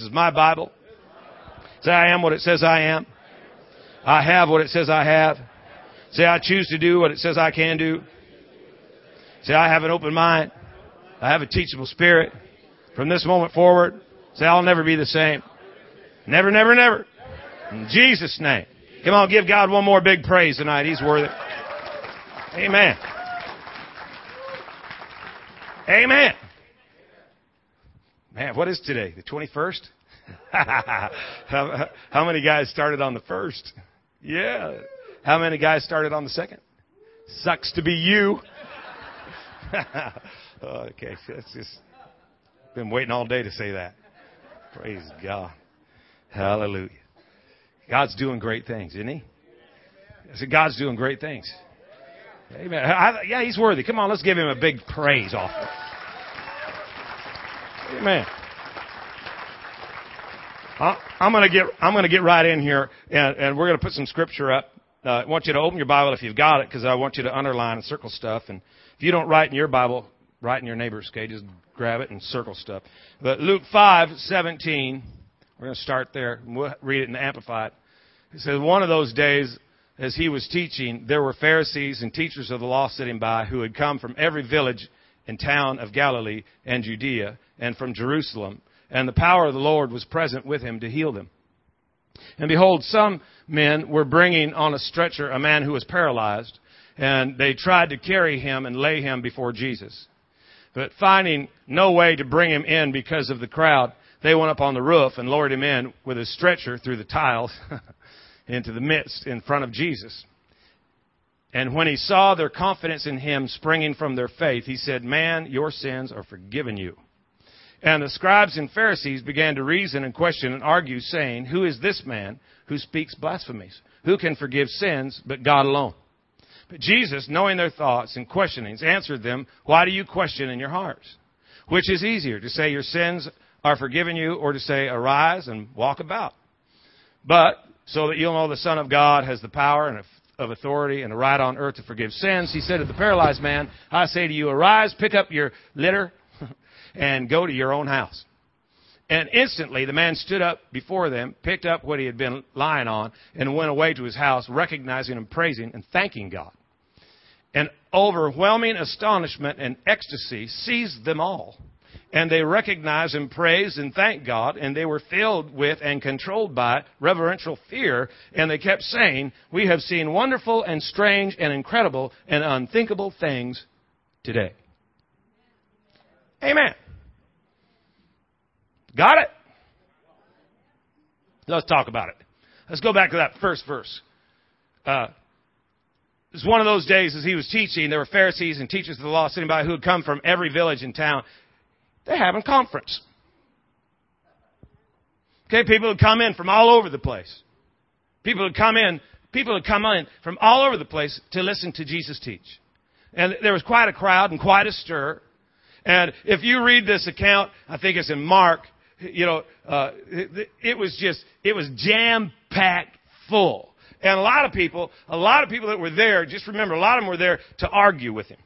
This is my Bible. Say, I am what it says I am. I have what it says I have. Say, I choose to do what it says I can do. Say, I have an open mind. I have a teachable spirit. From this moment forward, say, I'll never be the same. Never, never, never. In Jesus' name. Come on, give God one more big praise tonight. He's worth it. Amen. Amen. Man, what is today? The 21st? How many guys started on the 1st? Yeah. How many guys started on the 2nd? Sucks to be you. Okay, that's just been waiting all day to say that. Praise God. Hallelujah. God's doing great things, isn't he? I said, God's doing great things. Amen. Yeah, he's worthy. Come on, let's give him a big praise offering. Amen. I'm going to get right in here, and we're going to put some scripture up. I want you to open your Bible if you've got it, because I want you to underline and circle stuff. And if you don't write in your Bible, write in your neighbor's. Okay, just grab it and circle stuff. But Luke 5:17, we're going to start there. We'll read it and amplify it. It says, "One of those days, as he was teaching, there were Pharisees and teachers of the law sitting by, who had come from every village and town of Galilee and Judea and from Jerusalem. And the power of the Lord was present with him to heal them. And behold, some men were bringing on a stretcher a man who was paralyzed, and they tried to carry him and lay him before Jesus. But finding no way to bring him in because of the crowd, they went up on the roof and lowered him in with his stretcher through the tiles into the midst in front of Jesus. And when he saw their confidence in him springing from their faith, he said, 'Man, your sins are forgiven you.' And the scribes and Pharisees began to reason and question and argue, saying, 'Who is this man who speaks blasphemies? Who can forgive sins but God alone?' But Jesus, knowing their thoughts and questionings, answered them, 'Why do you question in your hearts? Which is easier, to say your sins are forgiven you, or to say, arise and walk about? But so that you'll know the Son of God has the power and of authority and a right on earth to forgive sins,' he said to the paralyzed man, 'I say to you, arise, pick up your litter, and go to your own house.' And instantly the man stood up before them, picked up what he had been lying on, and went away to his house, recognizing and praising and thanking God. And overwhelming astonishment and ecstasy seized them all. And they recognized and praised and thanked God, and they were filled with and controlled by reverential fear. And they kept saying, 'We have seen wonderful and strange and incredible and unthinkable things today.'" Amen. Got it? Let's talk about it. Let's go back to that first verse. It was one of those days as he was teaching, there were Pharisees and teachers of the law sitting by who had come from every village and town. They're having conference. Okay, people would come in from all over the place. People would come in from all over the place to listen to Jesus teach. And there was quite a crowd and quite a stir. And if you read this account, I think it's in Mark, it was jam-packed full. And a lot of people that were there, just remember, a lot of them were there to argue with him.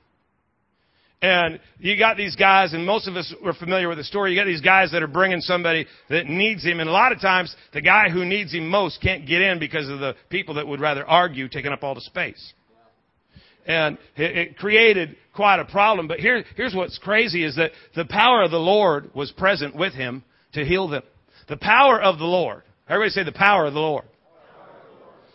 And you got these guys, and most of us were familiar with the story, you got these guys that are bringing somebody that needs him. And a lot of times, the guy who needs him most can't get in because of the people that would rather argue, taking up all the space. And it created quite a problem. But here's what's crazy is that the power of the Lord was present with him to heal them. The power of the Lord. Everybody say the power of the Lord.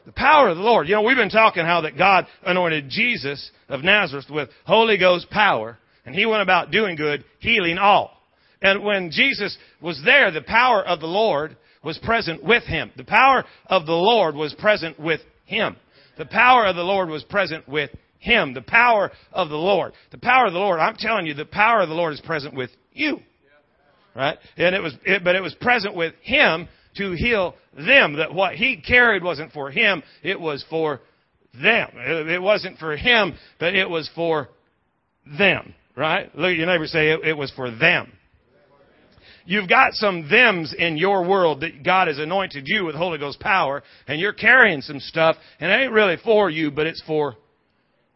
The power of the Lord. You know, we've been talking how that God anointed Jesus of Nazareth with Holy Ghost power, and he went about doing good, healing all. And when Jesus was there, the power of the Lord was present with him. The power of the Lord was present with him. The power of the Lord was present with him. The power of the Lord. The power of the Lord. I'm telling you, the power of the Lord is present with you. Right? And it was present with him to heal them, that what he carried wasn't for him, it was for them. It wasn't for him, but it was for them, right? Look at your neighbor, say, it was for them. You've got some thems in your world that God has anointed you with Holy Ghost power, and you're carrying some stuff, and it ain't really for you, but it's for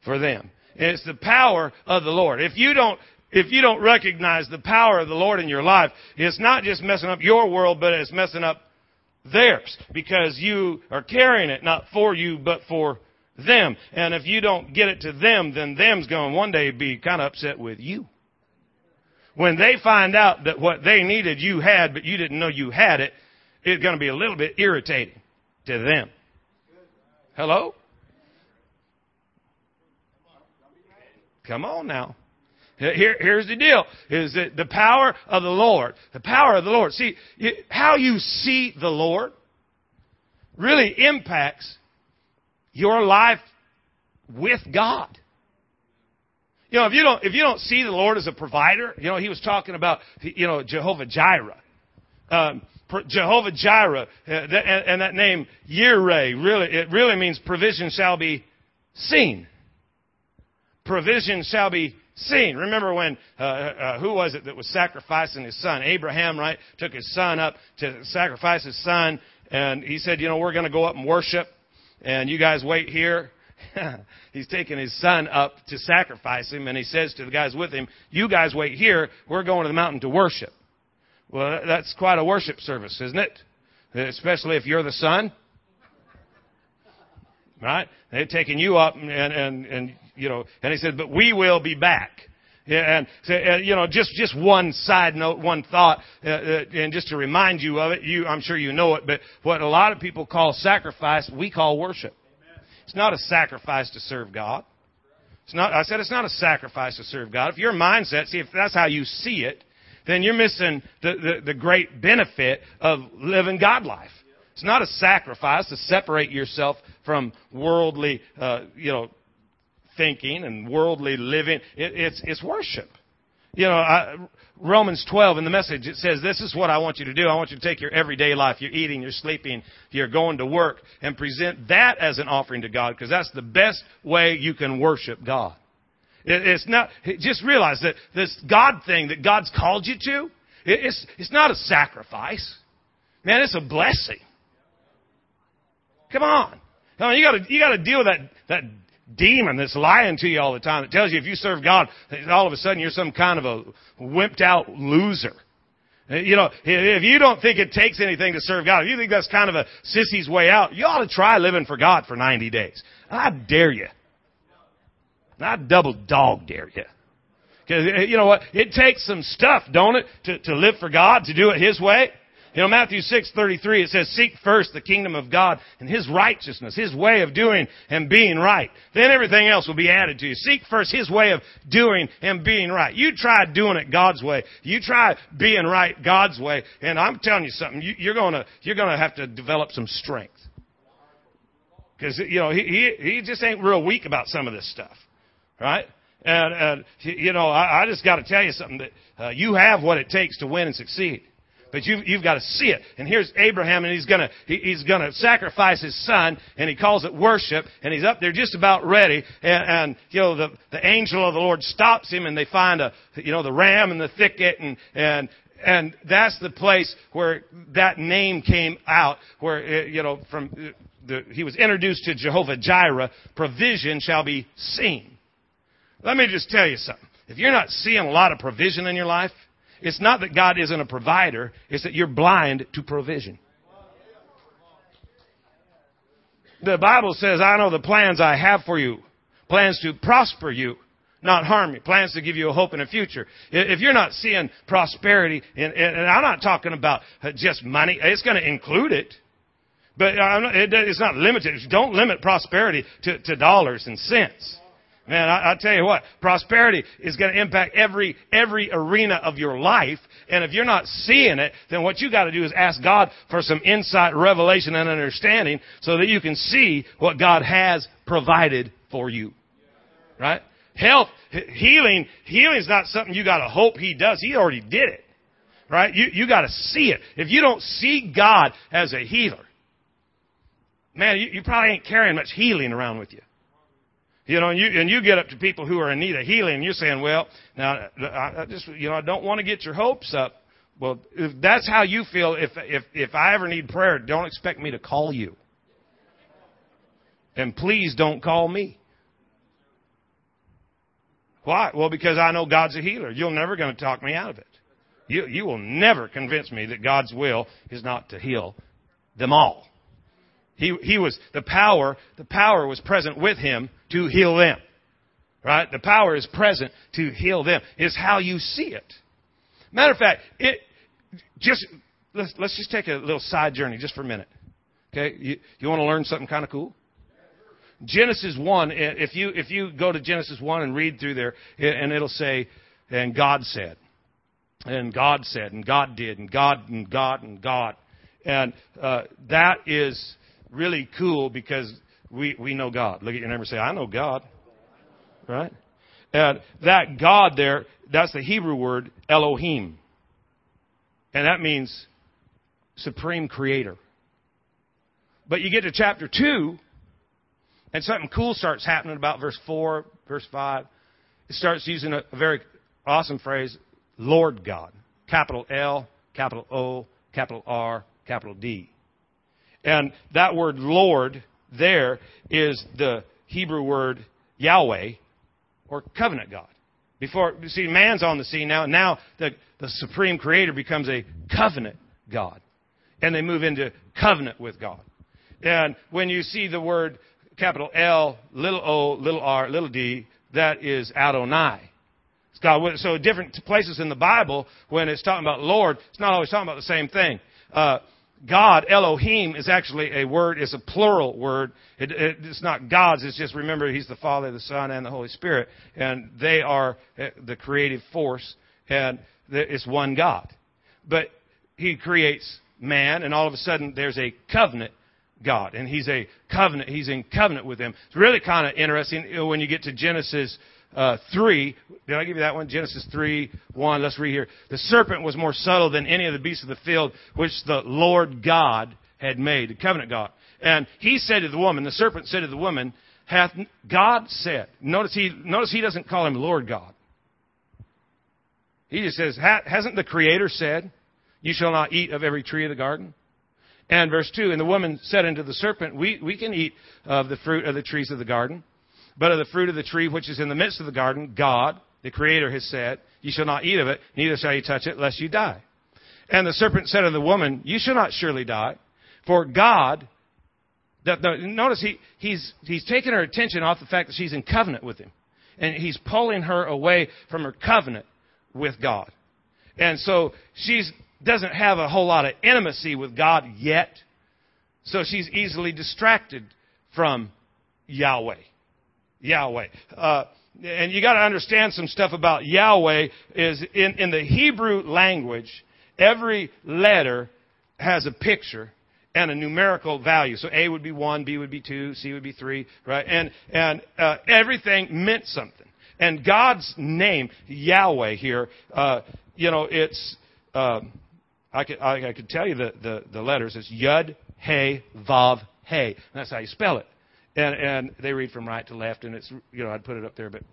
them. And it's the power of the Lord. If you don't If you don't recognize the power of the Lord in your life, it's not just messing up your world, but it's messing up theirs, because you are carrying it not for you, but for them. And if you don't get it to them, then them's going to one day be kind of upset with you. When they find out that what they needed you had, but you didn't know you had it, it's going to be a little bit irritating to them. Hello? Come on now. Here's the deal, is that the power of the Lord, the power of the Lord. See, how you see the Lord really impacts your life with God. You know, if you don't see the Lord as a provider, you know, he was talking about, you know, Jehovah Jireh. Jehovah Jireh, and that name Yireh, it really means provision shall be seen. Provision shall be seen. Remember when, who was it that was sacrificing his son? Abraham, right? Took his son up to sacrifice his son. And he said, you know, we're going to go up and worship. And you guys wait here. He's taking his son up to sacrifice him. And he says to the guys with him, you guys wait here. We're going to the mountain to worship. Well, that's quite a worship service, isn't it? Especially if you're the son. Right? They're taking you up and you know, and he said, but we will be back. Yeah, and you know, just one side note, one thought, and just to remind you of it, I'm sure you know it, but what a lot of people call sacrifice, we call worship. Amen. It's not a sacrifice to serve God. It's not a sacrifice to serve God. If your mindset, see, if that's how you see it, then you're missing the great benefit of living God life. It's not a sacrifice to separate yourself from worldly, thinking and worldly living. It's worship. You know, Romans 12 in the Message, it says, this is what I want you to do. I want you to take your everyday life, your eating, your sleeping, your going to work, and present that as an offering to God, because that's the best way you can worship God. It's not, just realize that this God thing that God's called you to, it's not a sacrifice. Man, it's a blessing. Come on. Come on, you gotta deal with that demon that's lying to you all the time. It tells you if you serve God, all of a sudden you're some kind of a wimped out loser. You know, if you don't think it takes anything to serve God, if you think that's kind of a sissy's way out, you ought to try living for God for 90 days. I dare you. I double dog dare you. Because you know what? It takes some stuff, don't it, to live for God, to do it His way? You know, Matthew 6:33, it says, seek first the kingdom of God and His righteousness, His way of doing and being right. Then everything else will be added to you. Seek first His way of doing and being right. You try doing it God's way. You try being right God's way. And I'm telling you something, you're gonna have to develop some strength. Because, you know, he just ain't real weak about some of this stuff. Right? And you know, I just got to tell you something, that you have what it takes to win and succeed. But you've got to see it. And here's Abraham, and he's gonna sacrifice his son, and he calls it worship, and he's up there just about ready, and you know, the angel of the Lord stops him, and they find the ram in the thicket, and that's the place where that name came out, where he was introduced to Jehovah Jireh, provision shall be seen. Let me just tell you something. If you're not seeing a lot of provision in your life, it's not that God isn't a provider. It's that you're blind to provision. The Bible says, I know the plans I have for you. Plans to prosper you, not harm you. Plans to give you a hope and a future. If you're not seeing prosperity, and I'm not talking about just money. It's going to include it. But it's not limited. Don't limit prosperity to dollars and cents. Man, I tell you what, prosperity is going to impact every arena of your life. And if you're not seeing it, then what you got to do is ask God for some insight, revelation, and understanding so that you can see what God has provided for you. Right? Health, healing is not something you got to hope He does. He already did it. Right? You got to see it. If you don't see God as a healer, man, you probably ain't carrying much healing around with you. You know, and you get up to people who are in need of healing, and you're saying, well, now, I just, you know, I don't want to get your hopes up. Well, if that's how you feel, if I ever need prayer, don't expect me to call you. And please don't call me. Why? Well, because I know God's a healer. You're never going to talk me out of it. You will never convince me that God's will is not to heal them all. He was the power was present with him to heal them. Right? The power is present to heal them. It's how you see it. Matter of fact, let's just take a little side journey just for a minute. Okay? You want to learn something kind of cool? Genesis 1, if you go to Genesis 1 and read through there, and it'll say, and God said, and God said, and God did, and God, and God, and God. And that is really cool because we know God. Look at your neighbor and say, I know God. Right? And that God there, that's the Hebrew word Elohim. And that means supreme creator. But you get to chapter 2, and something cool starts happening about verse 4, verse 5. It starts using a very awesome phrase, Lord God. Capital L, capital O, capital R, capital D. And that word Lord there is the Hebrew word Yahweh, or covenant God. Before, see, man's on the scene now. Now the supreme creator becomes a covenant God. And they move into covenant with God. And when you see the word capital L, little O, little R, little D, that is Adonai. It's God. So different places in the Bible, when it's talking about Lord, it's not always talking about the same thing. God, Elohim, is actually a word. It's a plural word. It's not God's. It's just, remember, He's the Father, the Son, and the Holy Spirit. And they are the creative force. And it's one God. But He creates man, and all of a sudden there's a covenant God. And He's a covenant. He's in covenant with them. It's really kind of interesting when you get to Genesis 3. Did I give you that one? Genesis 3, 1. Let's read here. The serpent was more subtle than any of the beasts of the field which the Lord God had made, the covenant God. And he said to the woman, the serpent said to the woman, hath God said. Notice he doesn't call him Lord God. He just says, hasn't the Creator said, you shall not eat of every tree of the garden? And verse 2, and the woman said unto the serpent, we can eat of the fruit of the trees of the garden. But of the fruit of the tree which is in the midst of the garden, God, the Creator, has said, you shall not eat of it, neither shall you touch it, lest you die. And the serpent said unto the woman, you shall not surely die, for God, notice he's taking her attention off the fact that she's in covenant with him. And he's pulling her away from her covenant with God. And so she doesn't have a whole lot of intimacy with God yet, so she's easily distracted from Yahweh. And you got to understand some stuff about Yahweh is in the Hebrew language, every letter has a picture and a numerical value. So A would be 1, B would be 2, C would be 3, right? And everything meant something. And God's name, Yahweh here, it's I could tell you the letters. It's Yud, Hey, Vav, Hey. And that's how you spell it. And they read from right to left, and it's, I'd put it up there, but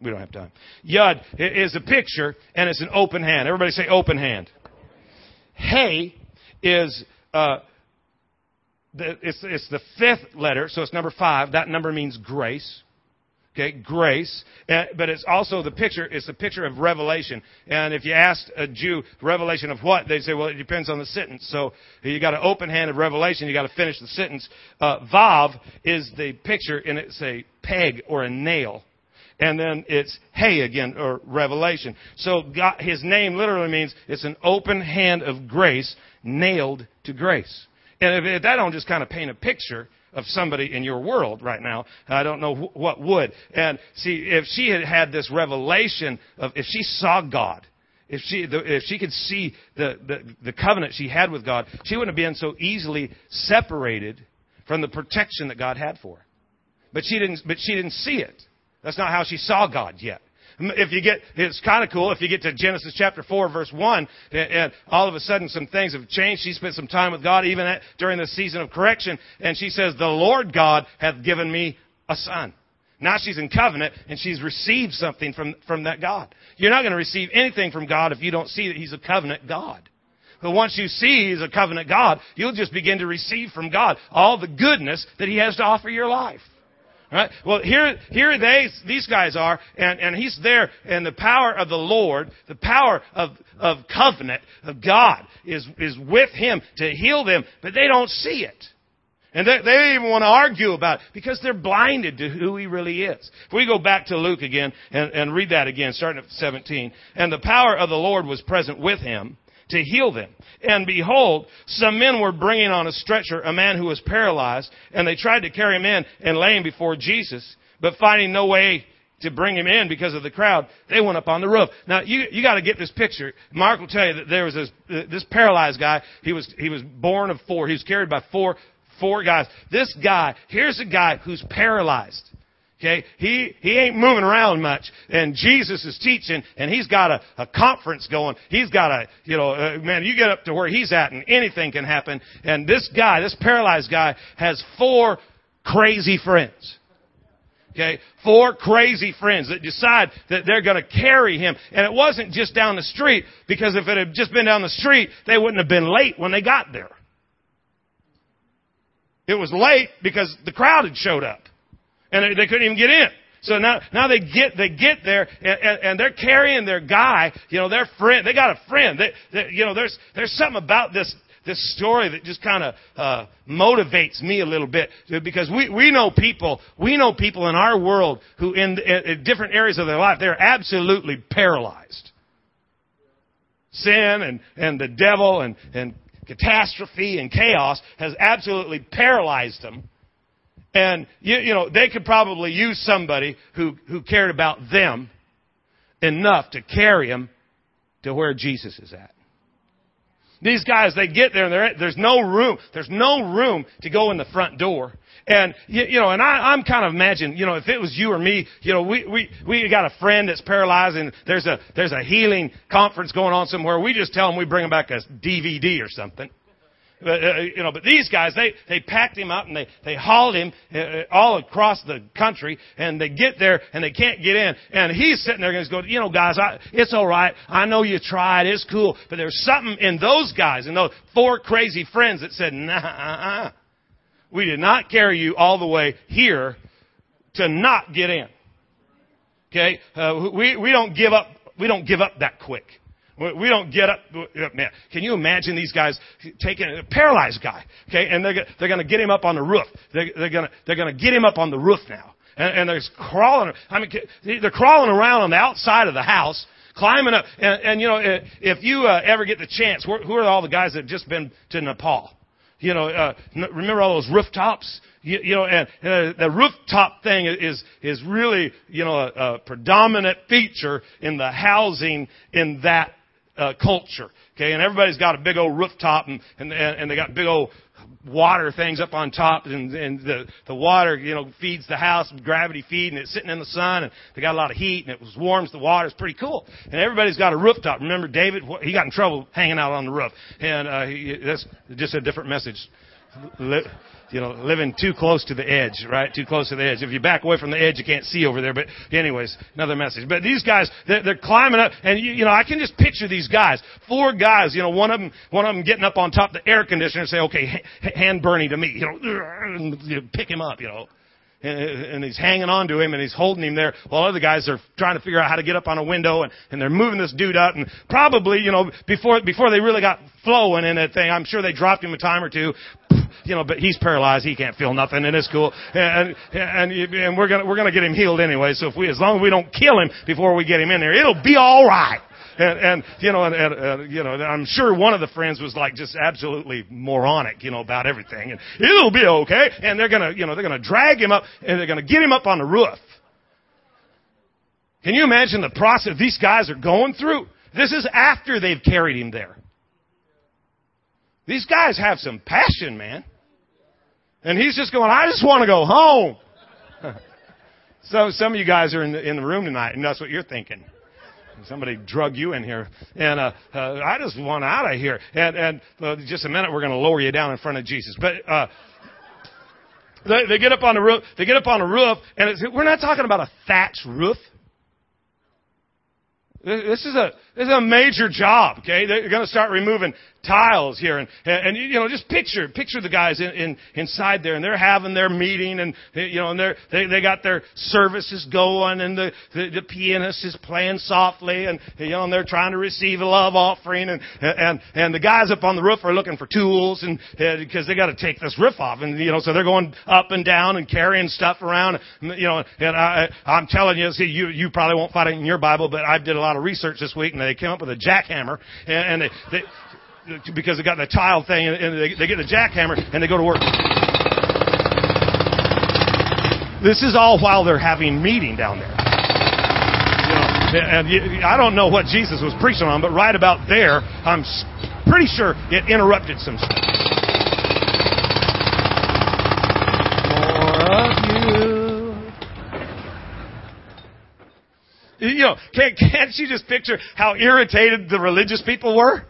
we don't have time. Yud is a picture, and it's an open hand. Everybody say open hand. Hey is, it's the fifth letter, so it's number 5. That number means grace. Okay, grace. But it's also the picture, it's the picture of revelation. And if you asked a Jew, revelation of what? They'd say, well, it depends on the sentence. So you got an open hand of revelation, you got to finish the sentence. Vav is the picture, and it's a peg or a nail. And then it's hey again, or revelation. So God, his name literally means it's an open hand of grace, nailed to grace. And if that don't just kind of paint a picture of somebody in your world right now, I don't know what would. And see, if she had this revelation of, if she saw God, if she could see the covenant she had with God, she wouldn't have been so easily separated from the protection that God had for her. But she didn't see it. That's not how she saw God yet. It's kind of cool if you get to Genesis chapter 4, verse 1, and all of a sudden some things have changed. She spent some time with God, even during the season of correction, and she says, the Lord God hath given me a son. Now she's in covenant, and she's received something from that God. You're not going to receive anything from God if you don't see that He's a covenant God. But once you see He's a covenant God, you'll just begin to receive from God all the goodness that He has to offer your life. Right? Well, here these guys are, and he's there, and the power of the Lord, the power of covenant of God is with him to heal them, but they don't see it. And they don't even want to argue about it because they're blinded to who he really is. If we go back to Luke again and read that again, starting at 17. And the power of the Lord was present with him to heal them. And behold, some men were bringing on a stretcher a man who was paralyzed, and they tried to carry him in and lay him before Jesus, but finding no way to bring him in because of the crowd, they went up on the roof. Now, you got to get this picture. Mark will tell you that there was this paralyzed guy. He was born of four. He was carried by four guys. This guy, here's a guy who's paralyzed. Okay, he ain't moving around much, and Jesus is teaching, and he's got a conference going. He's got man, you get up to where he's at, and anything can happen. And this guy, this paralyzed guy, has four crazy friends. Okay, four crazy friends that decide that they're going to carry him. And it wasn't just down the street, because if it had just been down the street, they wouldn't have been late when they got there. It was late because the crowd had showed up. And they couldn't even get in. So now they get there, and they're carrying their guy, their friend. They got a friend. There's something about this story that just kind of motivates me a little bit, because we know people in our world who in different areas of their life, they're absolutely paralyzed. Sin and the devil and catastrophe and chaos has absolutely paralyzed them. And, they could probably use somebody who cared about them enough to carry them to where Jesus is at. These guys, they get there, and there's no room. There's no room to go in the front door. And, and I'm kind of imagining, if it was you or me, we got a friend that's paralyzed, and there's a healing conference going on somewhere. We just tell them we bring them back a DVD or something. But these guys, they packed him up, and they hauled him all across the country, and they get there and they can't get in. And he's sitting there and he's going, guys, it's all right. I know you tried. It's cool. But there's something in those guys and those four crazy friends that said, nah, we did not carry you all the way here to not get in. Okay. We don't give up. We don't give up that quick. We don't get up, man. Can you imagine these guys taking a paralyzed guy? Okay, and they're going to get him up on the roof. They're going to get him up on the roof now, and they're crawling. I mean, they're crawling around on the outside of the house, climbing up. And if you ever get the chance, who are all the guys that have just been to Nepal? Remember all those rooftops? And the rooftop thing is really a predominant feature in the housing in that culture. Okay, and everybody's got a big old rooftop, and they got big old water things up on top, and the water feeds the house, gravity feed, and it's sitting in the sun, and they got a lot of heat, and it warms the water. It's pretty cool. And everybody's got a rooftop. Remember David? He got in trouble hanging out on the roof, and that's just a different message. Living too close to the edge, right? Too close to the edge. If you back away from the edge, you can't see over there. But anyways, another message. But these guys, they're climbing up, and I can just picture these guys. Four guys, one of them getting up on top of the air conditioner and say, okay, hand Bernie to me, pick him up, And he's hanging on to him, and he's holding him there while other guys are trying to figure out how to get up on a window, and they're moving this dude up, and probably, before they really got flowing in that thing, I'm sure they dropped him a time or two, but he's paralyzed, he can't feel nothing, and it's cool, and we're gonna get him healed anyway, so as long as we don't kill him before we get him in there, it'll be all right. And I'm sure one of the friends was like just absolutely moronic, about everything. And it'll be okay. And they're gonna drag him up, and they're gonna get him up on the roof. Can you imagine the process these guys are going through? This is after they've carried him there. These guys have some passion, man. And he's just going, I just want to go home. So some of you guys are in the room tonight, and that's what you're thinking. Somebody drug you in here, and I just want out of here. And just a minute, we're going to lower you down in front of Jesus. But they get up on the roof. They get up on the roof, and we're not talking about a thatch roof. This is a major job, okay? They're going to start removing tiles here. And you know, just picture the guys inside there, and they're having their meeting, and, you know, and they got their services going, and the pianist is playing softly, and, you know, and they're trying to receive a love offering, and the guys up on the roof are looking for tools, and, because they got to take this roof off, and, you know, so they're going up and down and carrying stuff around, and, you know, and I'm telling you, see, you probably won't find it in your Bible, but I did a lot of research this week, and they came up with a jackhammer, and they because they got the tile thing, and they get the jackhammer, and they go to work. This is all while they're having meeting down there. You know, and I don't know what Jesus was preaching on, but right about there, I'm pretty sure it interrupted some stuff. More of you. You know, can't you just picture how irritated the religious people were?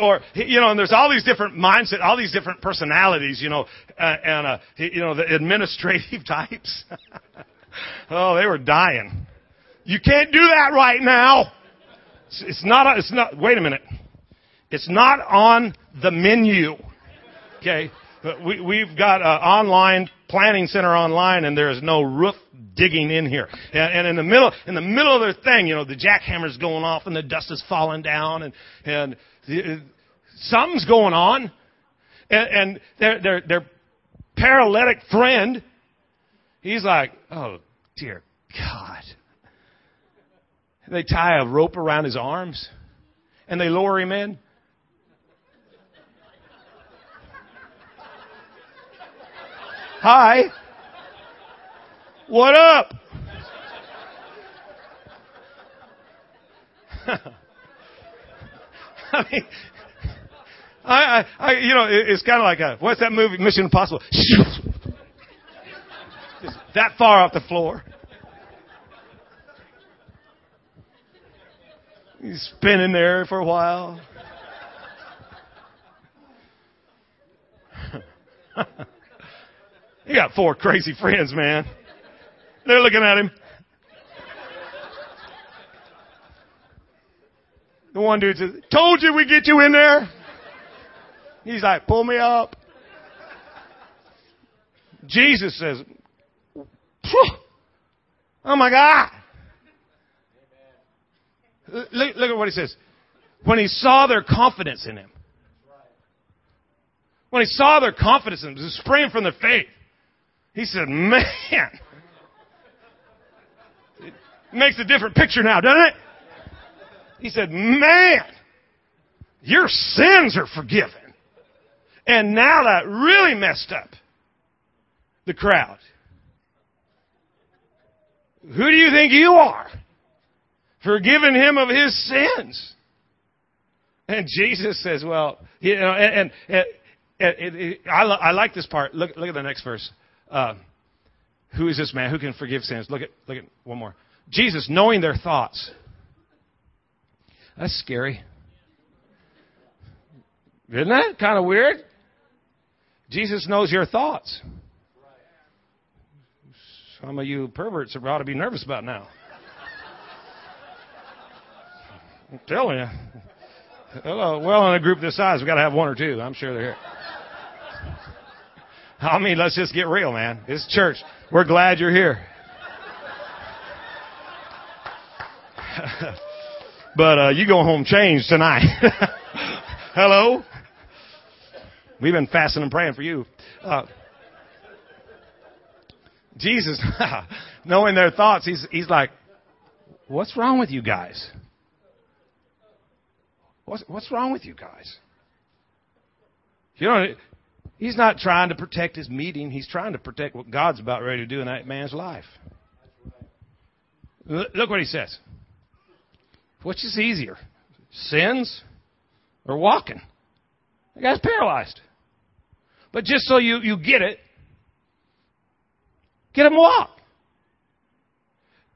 Or, you know, and there's all these different mindset, all these different personalities, you know, and you know, the administrative types. Oh, they were dying. You can't do that right now. It's not, wait a minute. It's not on the menu. Okay. We've got an online planning center online, and there is no roof digging in here. And in the middle of their thing, you know, the jackhammer's going off and the dust is falling down, and something's going on. And their paralytic friend, he's like, oh dear God. And they tie a rope around his arms and they lower him in. Hi. What up? I mean, I, you know, it's kind of like a, what's that movie, Mission Impossible? Just that far off the floor. He's spinning there for a while. You got four crazy friends, man. They're looking at him. The one dude says, told you we'd get you in there. He's like, pull me up. Jesus says, oh my God. Look at what he says. When he saw their confidence in him. When he saw their confidence in him, it was springing from their faith. He said, man. It makes a different picture now, doesn't it? He said, man, your sins are forgiven. And now that really messed up the crowd. Who do you think you are? Forgiving him of his sins. And Jesus says, well, you know, I like this part. Look at the next verse. Who is this man who can forgive sins? Look at one more. Jesus, knowing their thoughts. That's scary. Isn't that kind of weird? Jesus knows your thoughts. Some of you perverts ought to be nervous about now. I'm telling you. Hello. Well, in a group this size, we've got to have one or two. I'm sure they're here. I mean, let's just get real, man. It's church. We're glad you're here. But you go home changed tonight. Hello? We've been fasting and praying for you. Jesus, knowing their thoughts, he's like, what's wrong with you guys? What's wrong with you guys? You know, he's not trying to protect his meeting. He's trying to protect what God's about ready to do in that man's life. Look what he says. Which is easier, sins or walking? The guy's paralyzed. But just so you get it, get him to walk.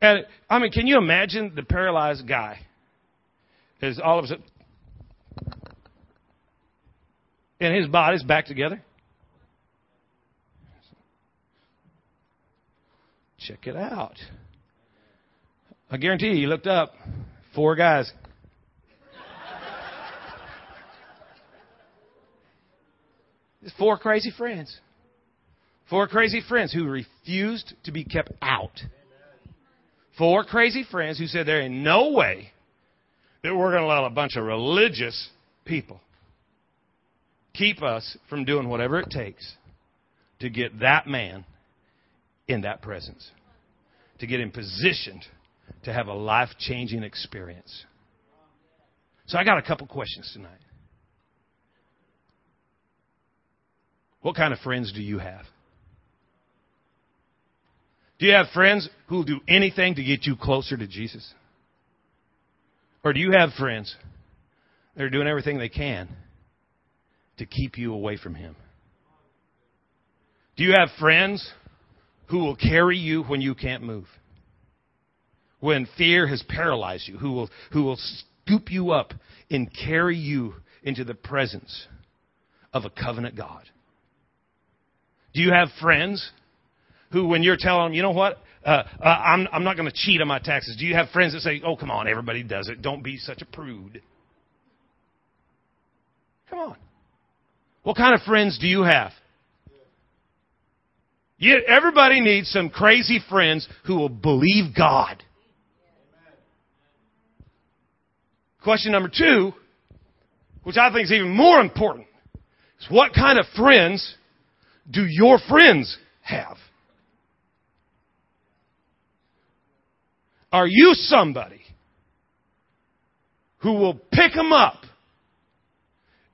And I mean, can you imagine the paralyzed guy is all of a sudden, and his body's back together? Check it out. I guarantee you looked up, four guys. It's four crazy friends. Four crazy friends who refused to be kept out. Four crazy friends who said there ain't no way that we're going to let a bunch of religious people keep us from doing whatever it takes to get that man in that presence, to get him positioned to have a life-changing experience. So I got a couple questions tonight. What kind of friends do you have? Do you have friends who will do anything to get you closer to Jesus? Or do you have friends that are doing everything they can to keep you away from him? Do you have friends who will carry you when you can't move? When fear has paralyzed you, who will scoop you up and carry you into the presence of a covenant God? Do you have friends who, when you're telling them, you know what, I'm not going to cheat on my taxes. Do you have friends that say, oh, come on, everybody does it. Don't be such a prude. Come on. What kind of friends do you have? Everybody needs some crazy friends who will believe God. Question number two, which I think is even more important, is what kind of friends do your friends have? Are you somebody who will pick them up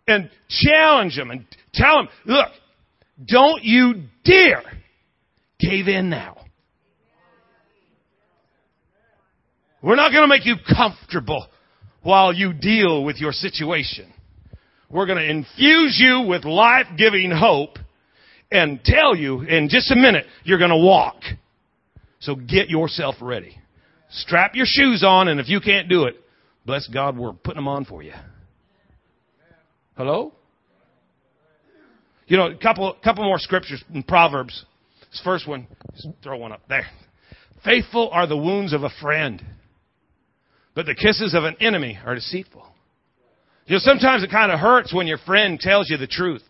and challenge them and tell them, look, don't you dare cave in now. We're not going to make you comfortable while you deal with your situation. We're going to infuse you with life-giving hope and tell you in just a minute you're going to walk. So get yourself ready. Strap your shoes on, and if you can't do it, bless God, we're putting them on for you. Hello? You know, a couple more scriptures in Proverbs. This first one, just throw one up there. Faithful are the wounds of a friend, but the kisses of an enemy are deceitful. You know, sometimes it kind of hurts when your friend tells you the truth.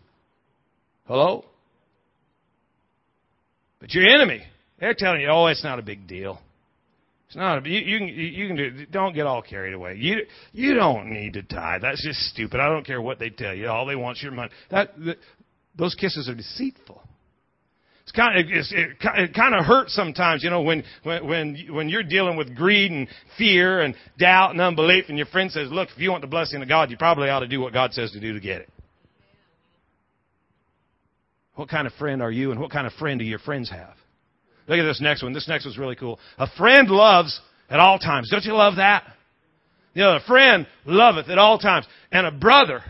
Hello? But your enemy, they're telling you, oh, it's not a big deal. It's not. You can do it. Don't get all carried away. You don't need to die. That's just stupid. I don't care what they tell you. All they want is your money. Those kisses are deceitful. It kind of hurts sometimes, you know, when you're dealing with greed and fear and doubt and unbelief, and your friend says, "Look, if you want the blessing of God, you probably ought to do what God says to do to get it." What kind of friend are you, and what kind of friend do your friends have? Look at this next one. This next one's really cool. A friend loves at all times. Don't you love that? You know, a friend loveth at all times. And a brother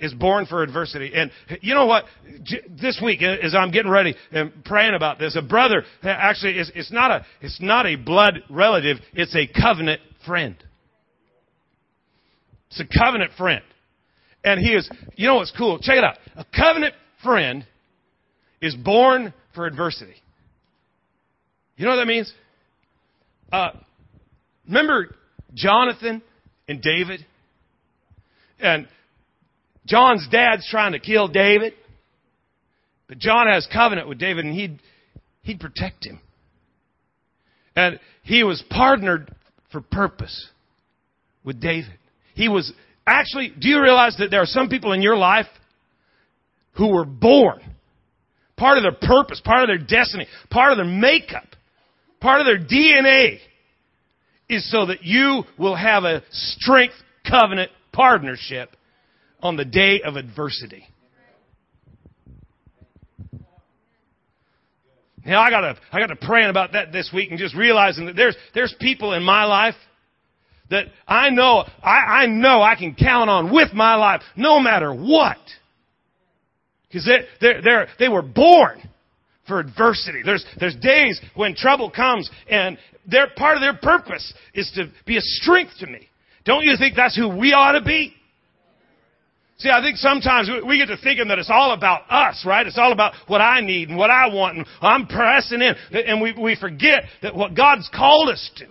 is born for adversity. And you know what? This week, as I'm getting ready and praying about this, a brother actually it's not a blood relative. It's a covenant friend. It's a covenant friend. And he is, you know what's cool? Check it out. A covenant friend is born for adversity. You know what that means? Remember Jonathan and David? And John's dad's trying to kill David. But John has covenant with David, and he'd protect him. And he was partnered for purpose with David. He was actually, do you realize that there are some people in your life who were born? Part of their purpose, part of their destiny, part of their makeup, part of their DNA is so that you will have a strength covenant partnership on the day of adversity. Now I got to praying about that this week and just realizing that there's people in my life that I know I can count on with my life no matter what. Because they were born for adversity. There's days when trouble comes, and they're part of their purpose is to be a strength to me. Don't you think that's who we ought to be? See, I think sometimes we get to thinking that it's all about us, right? It's all about what I need and what I want, and I'm pressing in, and we forget that what God's called us to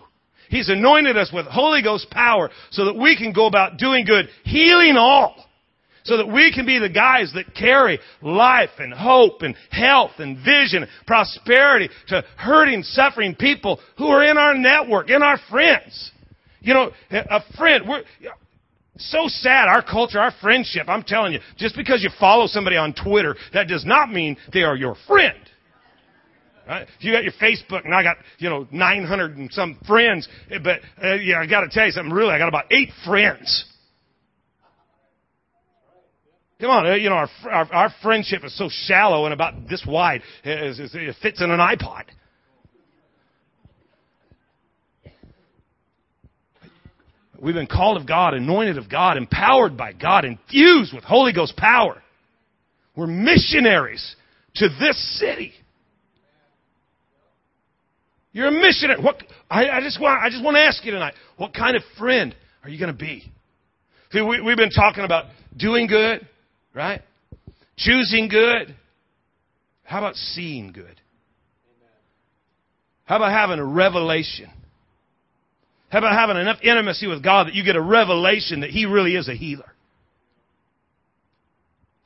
He's anointed us with Holy Ghost power so that we can go about doing good, healing all, so that we can be the guys that carry life and hope and health and vision and prosperity to hurting, suffering people who are in our network, in our friends. You know, a friend, we're so sad, our culture, our friendship, I'm telling you, just because you follow somebody on Twitter, that does not mean they are your friend. Right? You got your Facebook, and I got, 900 and some friends, but I got to tell you something, really, I got about 8 friends. Come on, our friendship is so shallow and about this wide, it fits in an iPod. We've been called of God, anointed of God, empowered by God, infused with Holy Ghost power. We're missionaries to this city. You're a missionary. I just want to ask you tonight, what kind of friend are you going to be? See, we've been talking about doing good. Right? Choosing good. How about seeing good? How about having a revelation? How about having enough intimacy with God that you get a revelation that He really is a healer?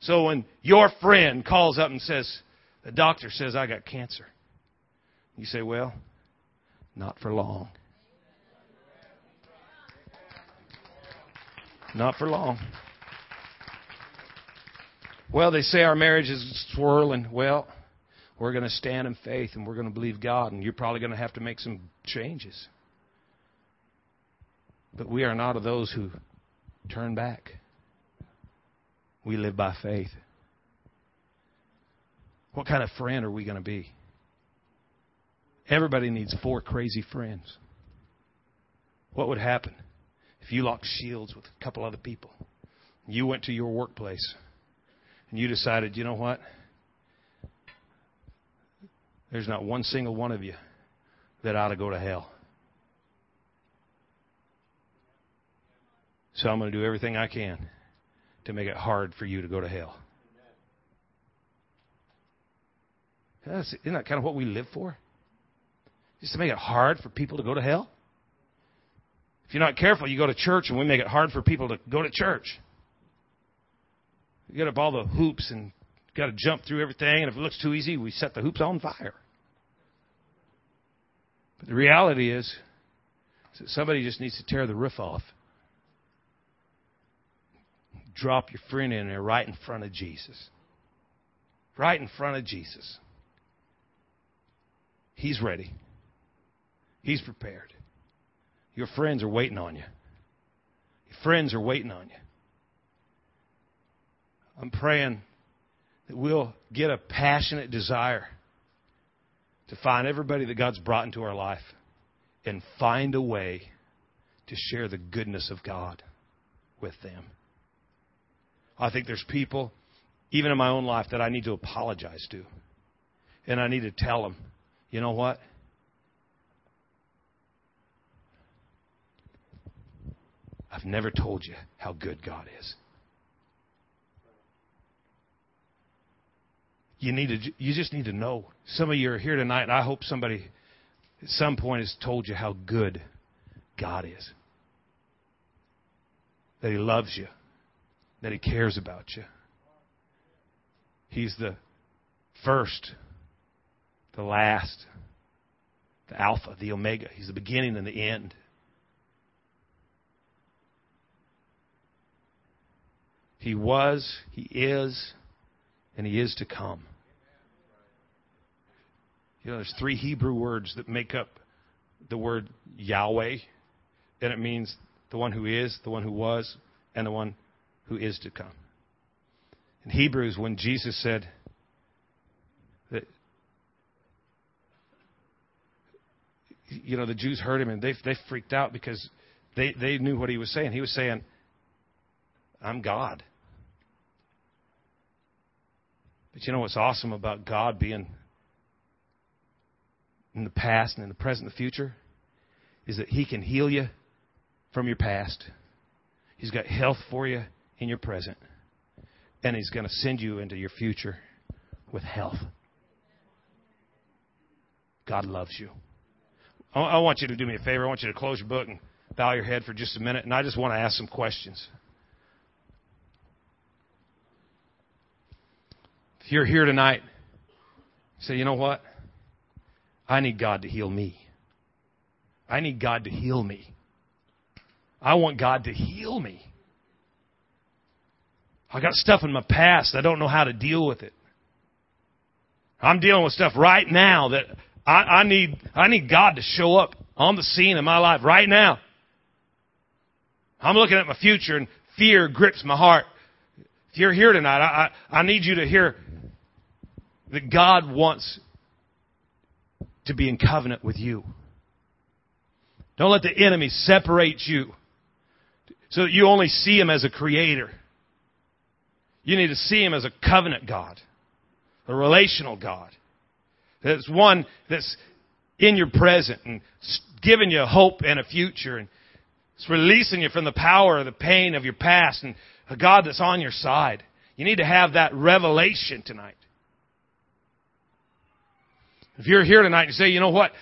So when your friend calls up and says, the doctor says, I got cancer. You say, well, not for long. Not for long. Well, they say our marriage is swirling. Well, we're going to stand in faith and we're going to believe God, and you're probably going to have to make some changes. But we are not of those who turn back. We live by faith. What kind of friend are we going to be? Everybody needs 4 crazy friends. What would happen if you locked shields with a couple other people? You went to your workplace. And you decided, you know what? There's not one single one of you that ought to go to hell. So I'm going to do everything I can to make it hard for you to go to hell. Isn't that kind of what we live for? Just to make it hard for people to go to hell? If you're not careful, you go to church and we make it hard for people to go to church. You get up all the hoops and got to jump through everything. And if it looks too easy, we set the hoops on fire. But the reality is that somebody just needs to tear the roof off. Drop your friend in there right in front of Jesus. Right in front of Jesus. He's ready. He's prepared. Your friends are waiting on you. Your friends are waiting on you. I'm praying that we'll get a passionate desire to find everybody that God's brought into our life and find a way to share the goodness of God with them. I think there's people, even in my own life, that I need to apologize to. And I need to tell them, you know what? I've never told you how good God is. You just need to know. Some of you are here tonight, and I hope somebody at some point has told you how good God is. That He loves you. That He cares about you. He's the first, the last, the Alpha, the Omega. He's the beginning and the end. He was, He is, and He is to come. There's 3 Hebrew words that make up the word Yahweh. And it means the one who is, the one who was, and the one who is to come. In Hebrews, when Jesus said that, the Jews heard Him and they freaked out because they knew what He was saying. He was saying, I'm God. But you know what's awesome about God being in the past and in the present and the future is that He can heal you from your past. He's got health for you in your present. And He's going to send you into your future with health. God loves you. I want you to do me a favor. I want you to close your book and bow your head for just a minute, and I just want to ask some questions. If you're here tonight, say, you know what? I need God to heal me. I need God to heal me. I want God to heal me. I got stuff in my past. I don't know how to deal with it. I'm dealing with stuff right now that I need God to show up on the scene in my life right now. I'm looking at my future and fear grips my heart. If you're here tonight, I need you to hear that God wants to be in covenant with you. Don't let the enemy separate you so that you only see him as a creator. You need to see him as a covenant God, a relational God. That's one that's in your present and giving you hope and a future, and it's releasing you from the power of the pain of your past, and a God that's on your side. You need to have that revelation tonight. If you're here tonight and you say, you know what,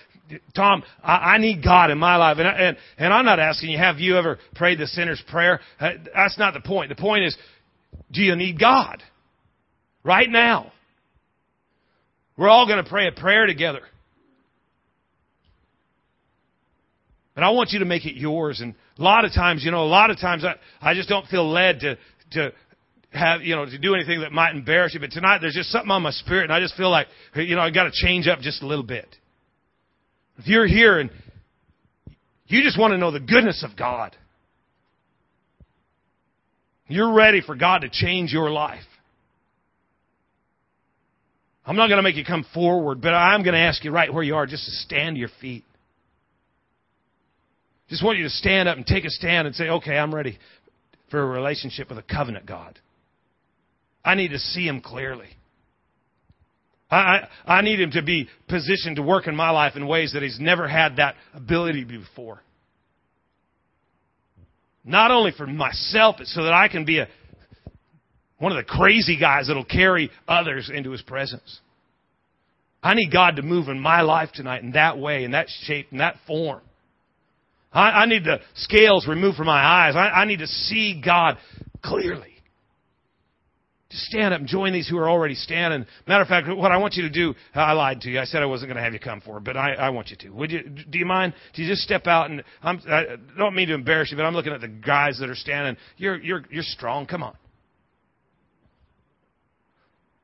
Tom, I need God in my life. And I'm not asking you, have you ever prayed the sinner's prayer? That's not the point. The point is, do you need God right now? We're all going to pray a prayer together. And I want you to make it yours. And a lot of times I just don't feel led to have, to do anything that might embarrass you. But tonight there's just something on my spirit, and I just feel like, I got to change up just a little bit. If you're here and you just want to know the goodness of God, you're ready for God to change your life. I'm not going to make you come forward, but I'm going to ask you right where you are just to stand to your feet. Just want you to stand up and take a stand and say, okay, I'm ready for a relationship with a covenant God. I need to see him clearly. I need him to be positioned to work in my life in ways that he's never had that ability before. Not only for myself, but so that I can be one of the crazy guys that'll carry others into his presence. I need God to move in my life tonight in that way, in that shape, in that form. I need the scales removed from my eyes. I need to see God clearly. Just stand up and join these who are already standing. Matter of fact, what I want you to do, I lied to you. I said I wasn't going to have you come forward, but I want you to. Do you mind? Do you just step out? And I don't mean to embarrass you, but I'm looking at the guys that are standing. You're strong. Come on.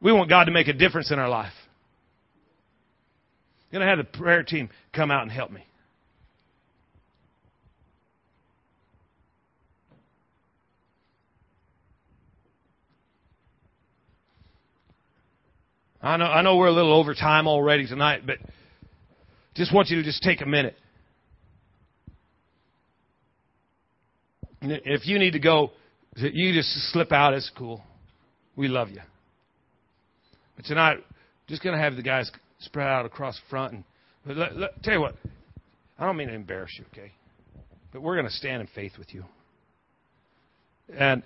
We want God to make a difference in our life. I'm going to have the prayer team come out and help me. I know we're a little over time already tonight, but just want you to just take a minute. If you need to go, you just slip out. It's cool. We love you. But tonight, just going to have the guys spread out across the front. But tell you what, I don't mean to embarrass you, okay? But we're going to stand in faith with you. And,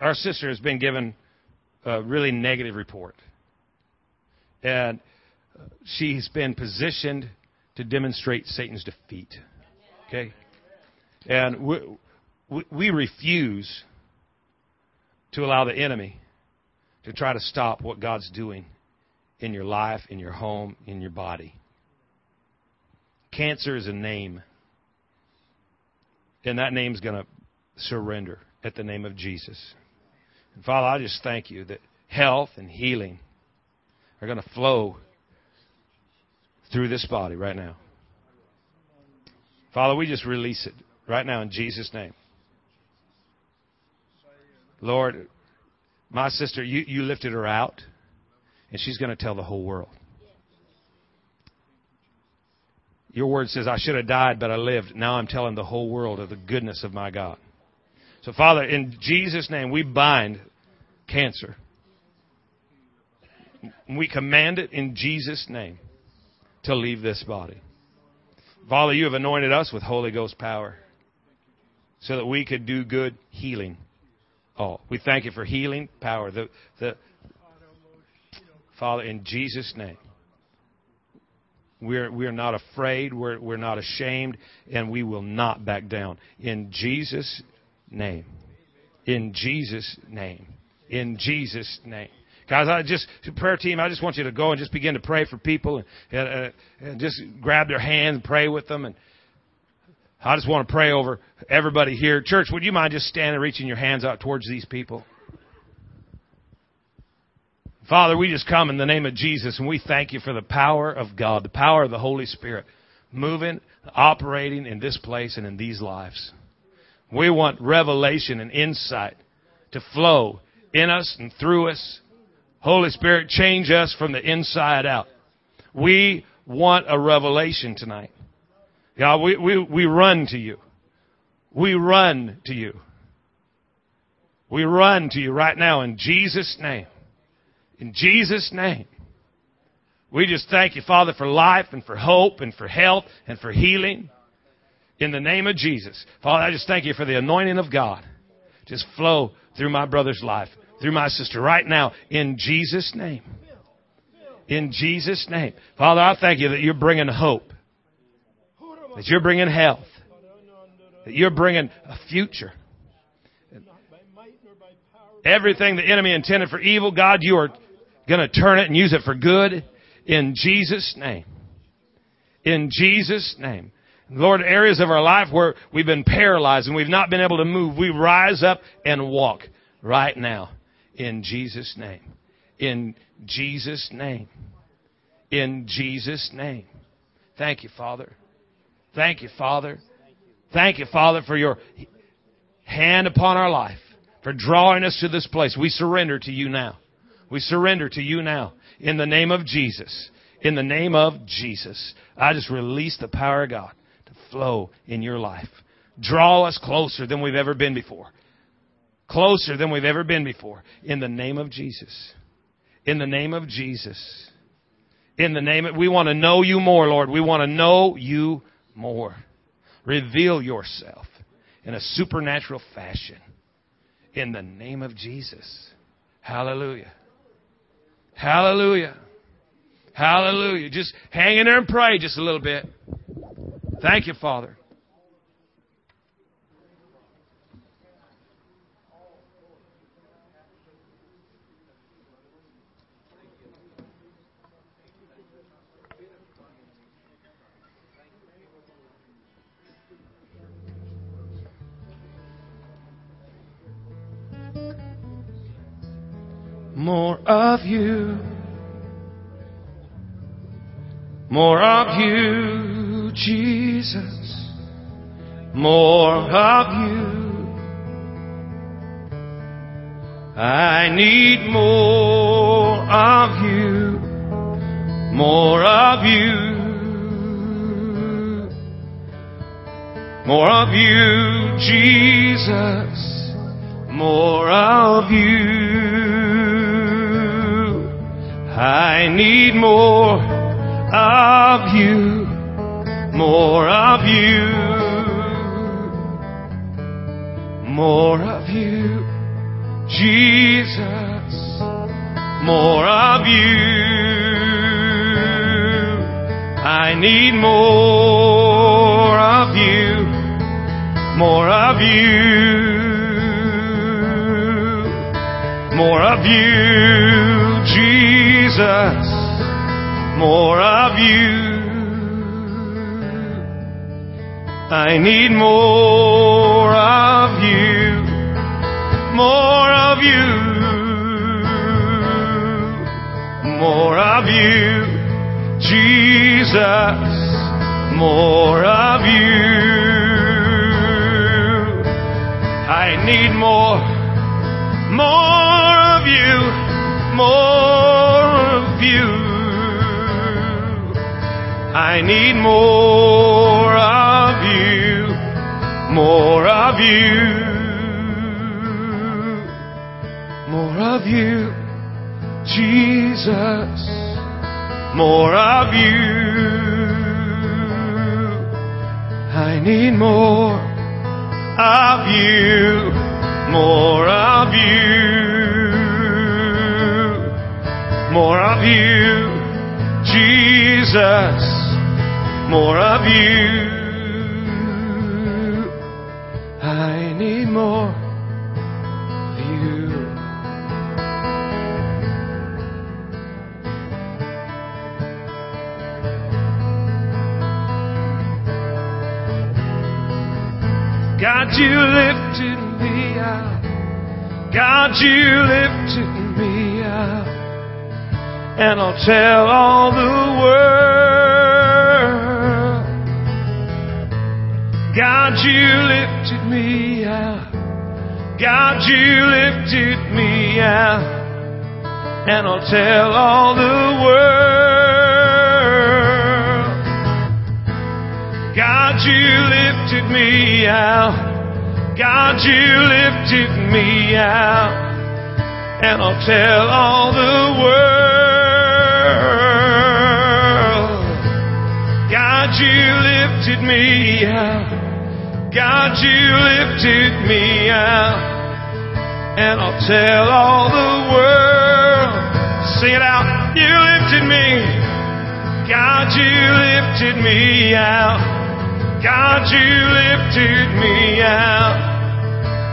our sister has been given a really negative report. And she's been positioned to demonstrate Satan's defeat. Okay? And we refuse to allow the enemy to try to stop what God's doing in your life, in your home, in your body. Cancer is a name. And that name's going to surrender at the name of Jesus. And Father, I just thank you that health and healing are going to flow through this body right now. Father, we just release it right now in Jesus' name. Lord, my sister, you lifted her out, and she's going to tell the whole world. Your word says, I should have died, but I lived. Now I'm telling the whole world of the goodness of my God. So, Father, in Jesus' name, we bind cancer. We command it in Jesus' name to leave this body. Father, you have anointed us with Holy Ghost power so that we could do good healing. Oh, we thank you for healing power. Father, in Jesus' name, We're not afraid. We're not ashamed. And we will not back down. In Jesus' name. In Jesus' name. In Jesus' name. Guys, prayer team, I just want you to go and just begin to pray for people and just grab their hand and pray with them. And I just want to pray over everybody here. Church, would you mind just standing and reaching your hands out towards these people? Father, we just come in the name of Jesus, and we thank you for the power of God, the power of the Holy Spirit, moving, operating in this place and in these lives. We want revelation and insight to flow in us and through us. Holy Spirit, change us from the inside out. We want a revelation tonight. God, we run to you. We run to you. We run to you right now in Jesus' name. In Jesus' name, we just thank you, Father, for life and for hope and for health and for healing. In the name of Jesus. Father, I just thank you for the anointing of God. Just flow through my brother's life, through my sister right now, in Jesus' name. In Jesus' name. Father, I thank you that you're bringing hope, that you're bringing health, that you're bringing a future. Everything the enemy intended for evil, God, you are going to turn it and use it for good in Jesus' name. In Jesus' name. Lord, areas of our life where we've been paralyzed and we've not been able to move, we rise up and walk right now in Jesus' name. In Jesus' name. In Jesus' name. Thank you, Father. Thank you, Father. Thank you, Father, for your hand upon our life, for drawing us to this place. We surrender to you now. We surrender to you now in the name of Jesus. In the name of Jesus. I just release the power of God to flow in your life. Draw us closer than we've ever been before. Closer than we've ever been before. In the name of Jesus. In the name of Jesus. In the name of, we want to know you more, Lord. We want to know you more. Reveal yourself in a supernatural fashion. In the name of Jesus. Hallelujah. Hallelujah. Hallelujah. Just hang in there and pray just a little bit. Thank you, Father. More of you. More of you, Jesus. More of you. I need more of you. More of you. More of you, Jesus. More of you. I need more of you, more of you, more of you, Jesus, more of you. I need more of you, more of you, more of you. Jesus, more of you. I need more of you, more of you, more of you, Jesus, more of you. I need more of you, more. I need more of you, more of you, more of you, Jesus, more of you. I need more of you, more of you, more of you, Jesus. more of you. I need more of you. God, you lifted me up. God, you lifted me up. And I'll tell all the world. God, you lifted me up. God, you lifted me up. And I'll tell all the world. God, you lifted me up. God, you lifted me out, and I'll tell all the world. God, you lifted me out. God, you lifted me out, and I'll tell all the world. Sing it out. You lifted me. God, you lifted me out. God, you lifted me out.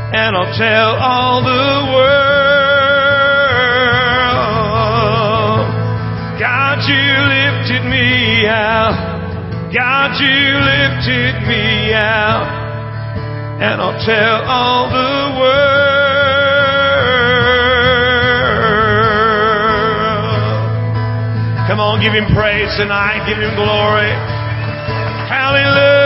And I'll tell all the world. God, you lifted me out. God, you lifted me out. And I'll tell all the world. Come on, give Him praise tonight. Give Him glory. Hallelujah.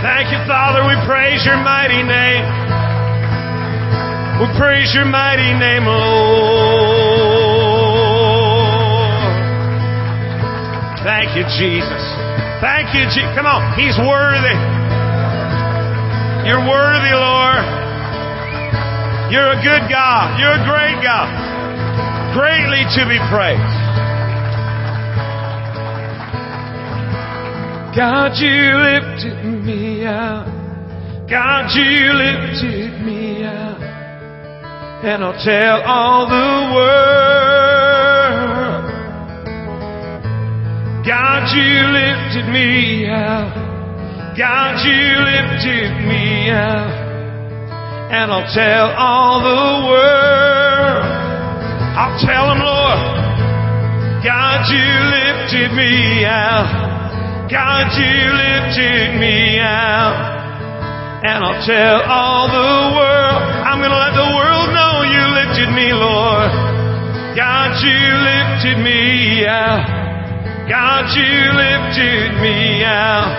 Thank you, Father. We praise your mighty name. We praise your mighty name, Lord. Thank you, Jesus. Thank you, Jesus. Come on. He's worthy. You're worthy, Lord. You're a good God. You're a great God. Greatly to be praised. God, you lifted me up. God, you lifted me up. And I'll tell all the world. God, you lifted me up. God, you lifted me up. And I'll tell all the world. I'll tell them, Lord. God, you lifted me up. God, you lifted me out, and I'll tell all the world. I'm going to let the world know you lifted me, Lord. God, you lifted me out. God, you lifted me out,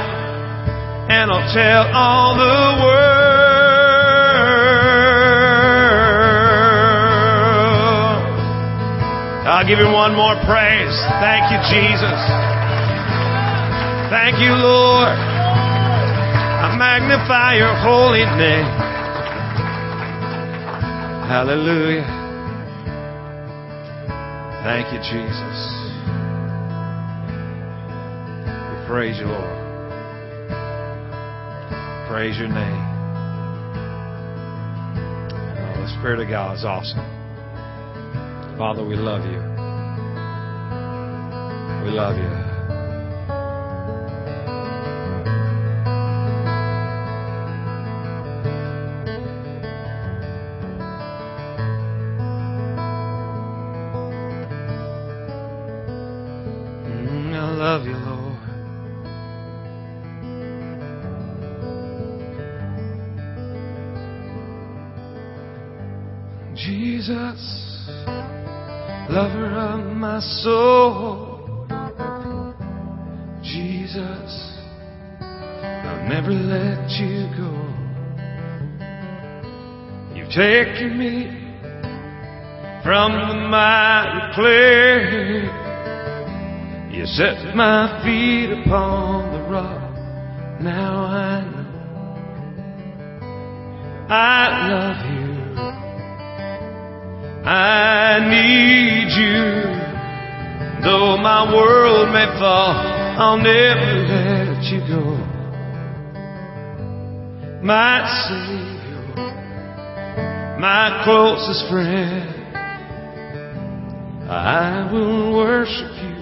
and I'll tell all the world. I'll give Him one more praise. Thank you, Jesus. Thank you, Lord. I magnify your holy name. Hallelujah. Thank you, Jesus. We praise you, Lord. Praise your name. Oh, the Spirit of God is awesome. Father, we love you. We love you. Lover of my soul, Jesus, I'll never let you go. You've taken me from the mighty clay. You set my feet upon the rock. Now I know I love you. I need you. Though my world may fall, I'll never let you go. My Savior, my closest friend, I will worship you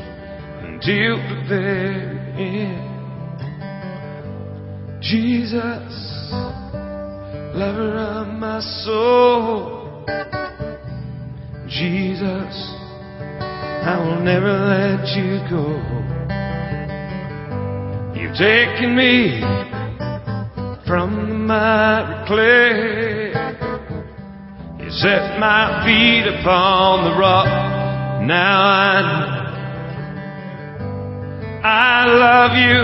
until the very end. Jesus, lover of my soul. Jesus, I will never let you go. You've taken me from the miry clay. You set my feet upon the rock. Now I know I love you.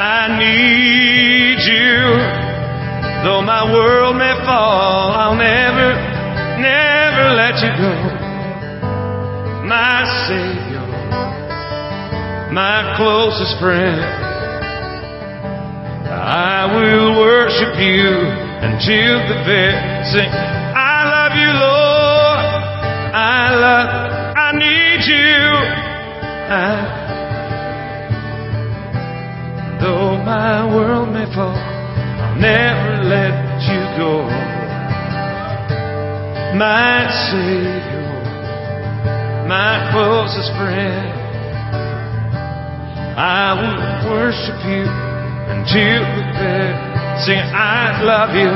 I need you. Though my world may fall, I'll never, never let you go. My Savior, my closest friend. I will worship you until the very sink. I love you, Lord. I need you. Though my world may fall, I'll never let you go. My Savior, my closest friend. I will worship you until the bed. Sing, I love you.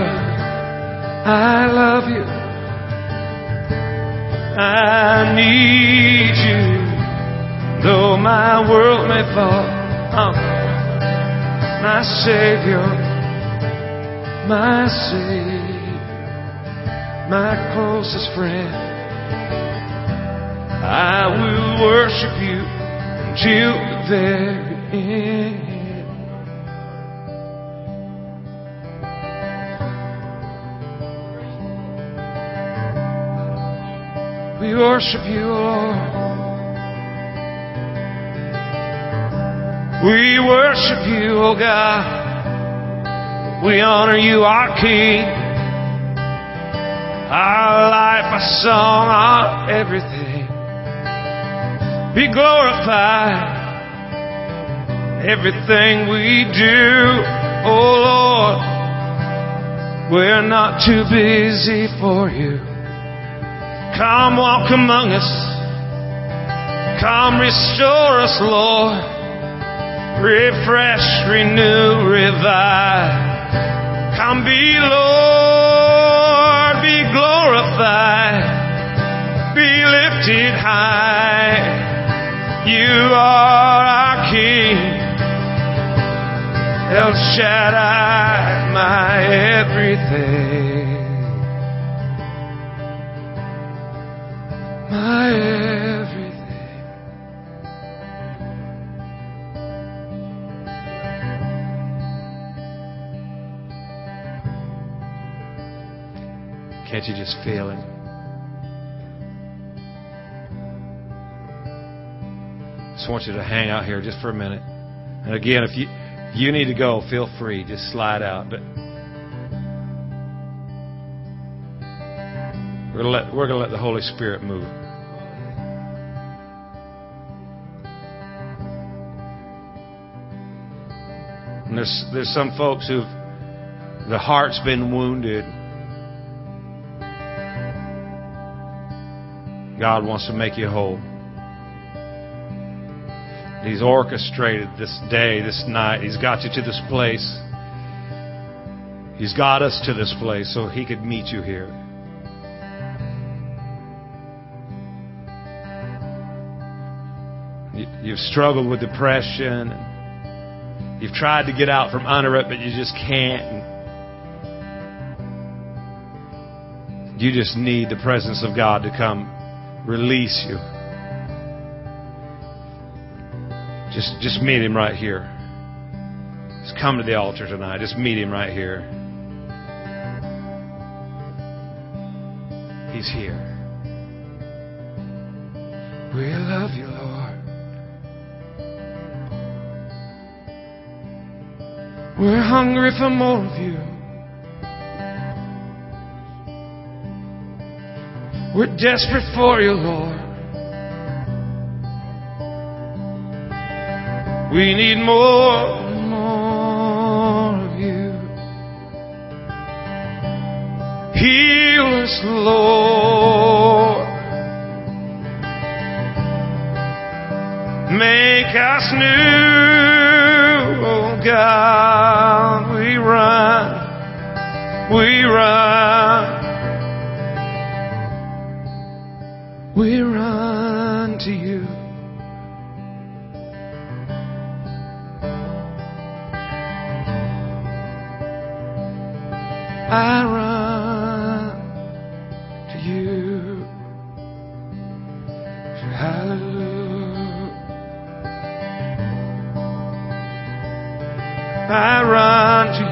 I love you. I need you. Though my world may fall, my Savior, my Savior, my closest friend. I will worship you until the very end. We worship you, Lord. We worship you, O God. We honor you, our King, our life, our song, our everything. Be glorified, everything we do, O Lord. We're not too busy for you. Come walk among us. Come restore us, Lord. Refresh, renew, revive. Come be Lord, be glorified, be lifted high. You are our King, El Shaddai, my everything. My everything. Can't you just feel it? Just want you to hang out here just for a minute. And again, if you need to go, feel free. Just slide out. But we're gonna let the Holy Spirit move. And there's some folks who've the heart's been wounded. God wants to make you whole. He's orchestrated this day, this night. He's got you to this place. He's got us to this place so He could meet you here. You've struggled with depression. You've tried to get out from under it, but you just can't. You just need the presence of God to come release you. Just meet Him right here. Just come to the altar tonight. Just meet Him right here. He's here. We love you, Lord. We're hungry for more of you. We're desperate for you, Lord. We need more and more of you. Heal us, Lord. Make us new, oh God. We run, we run, we run to you. I run to you. Hallelujah. I run to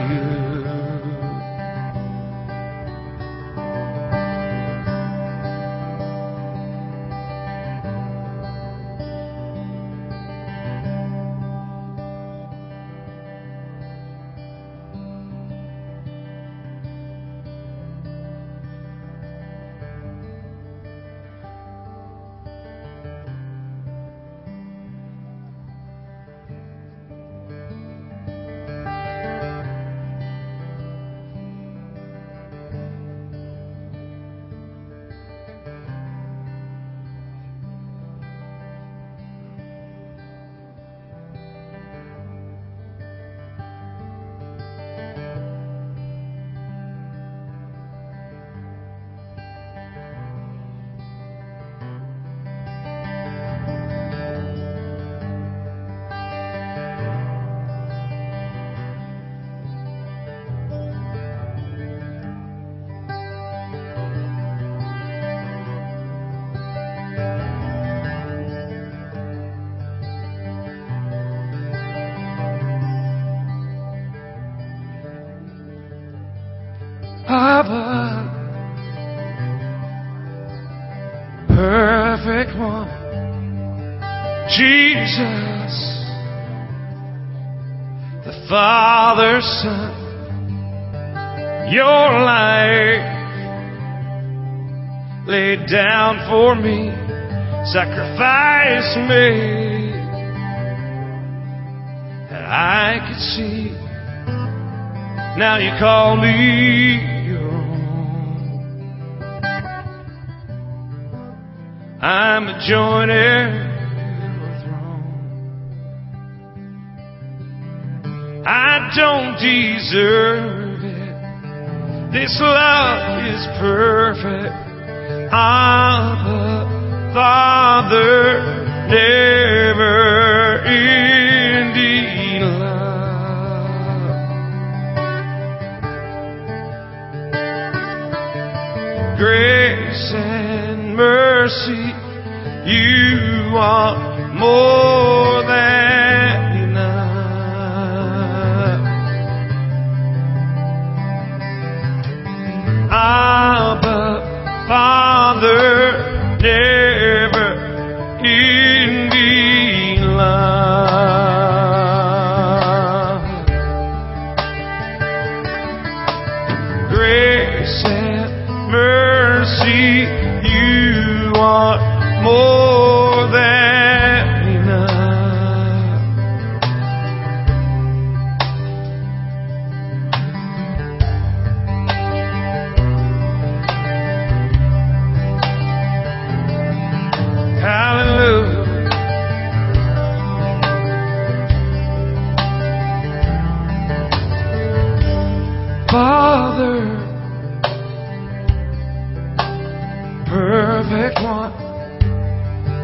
perfect one, Jesus, the Father, Son, your life laid down for me, sacrifice me, that I could see. Now you call me I'm a joiner in your throne. I don't deserve it. This love is perfect. Abba, Father, never ending love. Grace and mercy. You are more than enough. Abba, Father, never ending love. Grace and mercy, you are more than enough. Hallelujah. Father, perfect one,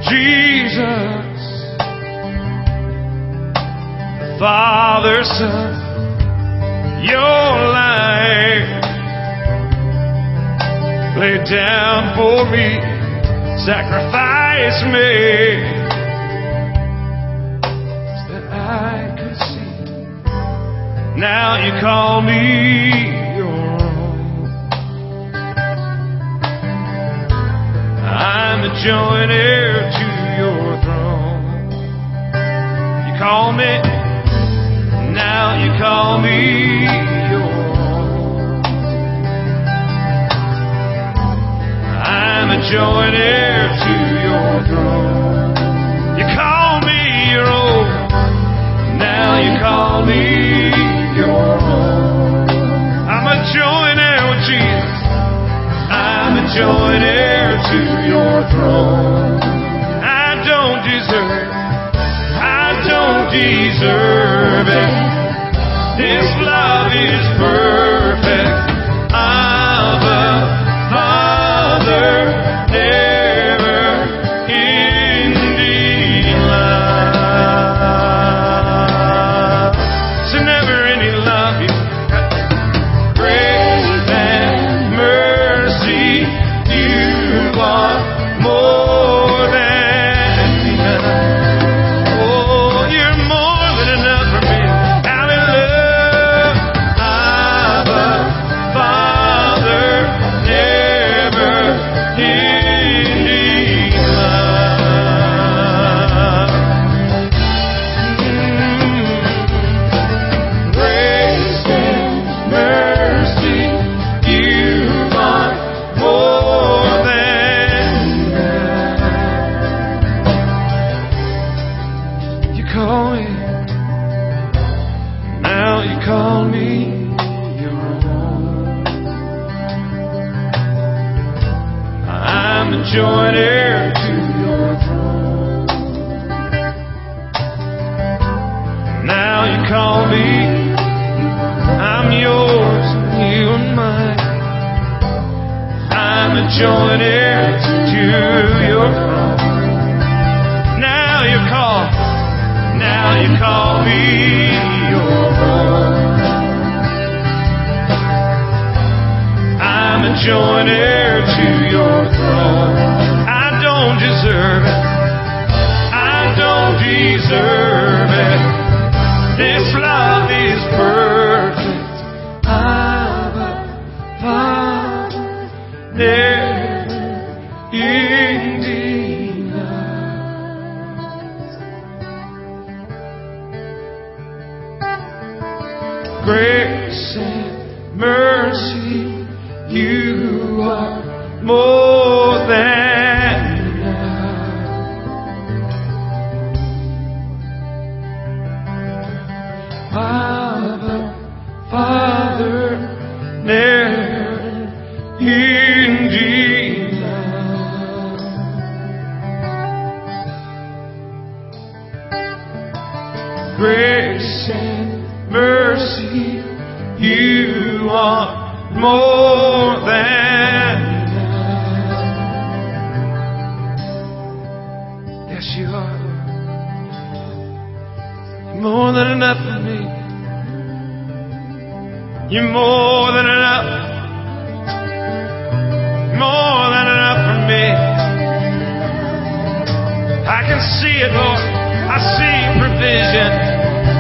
Jesus, Father, Son, your life laid down for me, sacrifice me, so that I could see. Now you call me your own. I'm a joint heir to your throne. You call me, now you call me your own. I'm a joint heir to your throne. You call me your own, now you call me your own. I'm a joint heir with Jesus. I'm a joint heir to your throne. I don't deserve deserve it. This love is perfect. Abba, Father, never-ending love. So never-ending love. Grace and mercy, you want more. Join heir to your throne. Now you call me, I'm yours, you are mine. I'm a joint heir to your throne. Now you call me your own. I'm a joint heir to your throne. I don't deserve it. This love is perfect. Abba, Father, never-ending love. Grace and mercy, you are more than. Father, never-ending love. Grace and mercy, you are more than enough. Yes, you are. You're more than enough for me. You're more than enough. More than enough for me. I can see it, Lord. I see provision.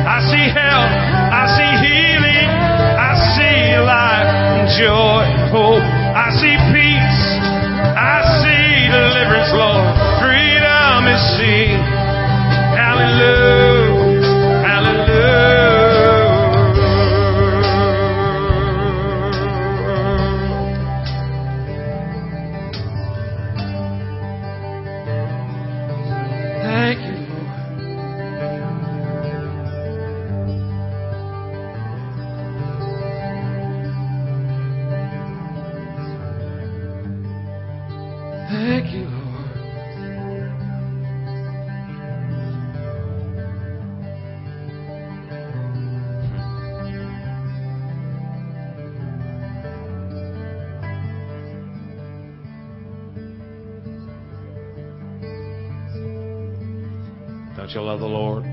I see health. I see healing. I see life and joy and hope. I see peace. I see deliverance, Lord. Freedom is seen. Hallelujah. Thank you, Lord. Don't you love the Lord?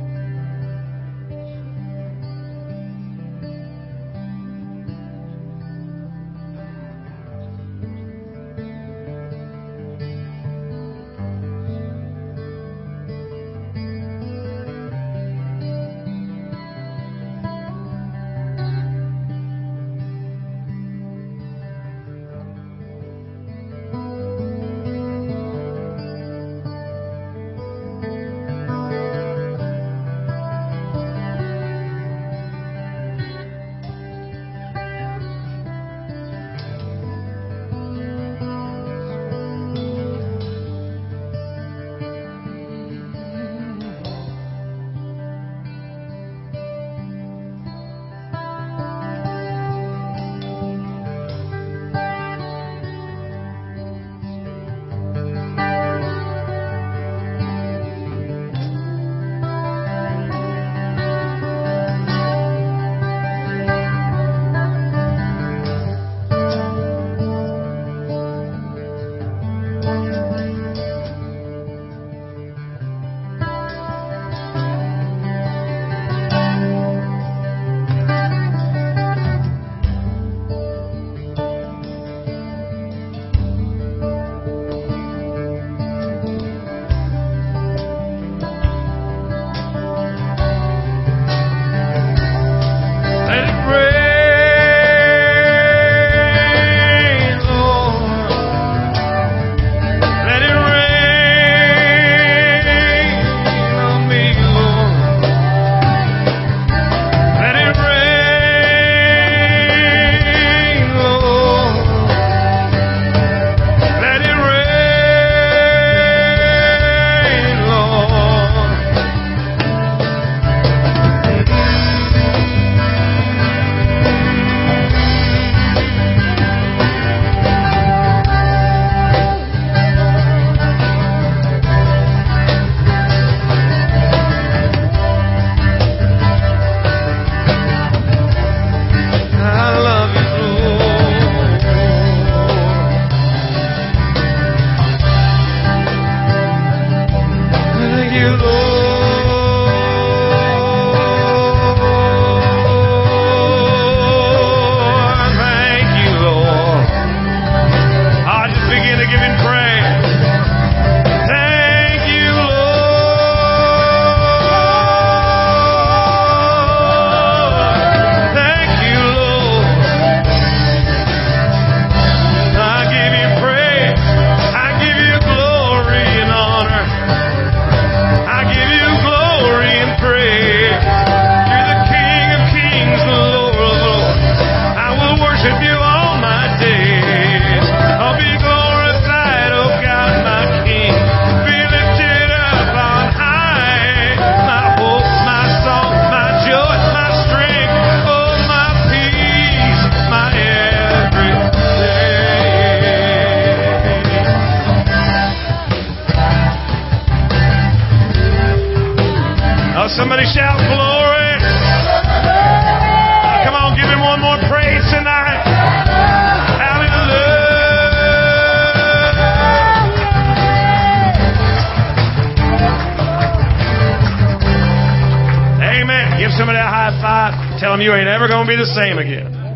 high five. Tell them you ain't ever going to be the same again.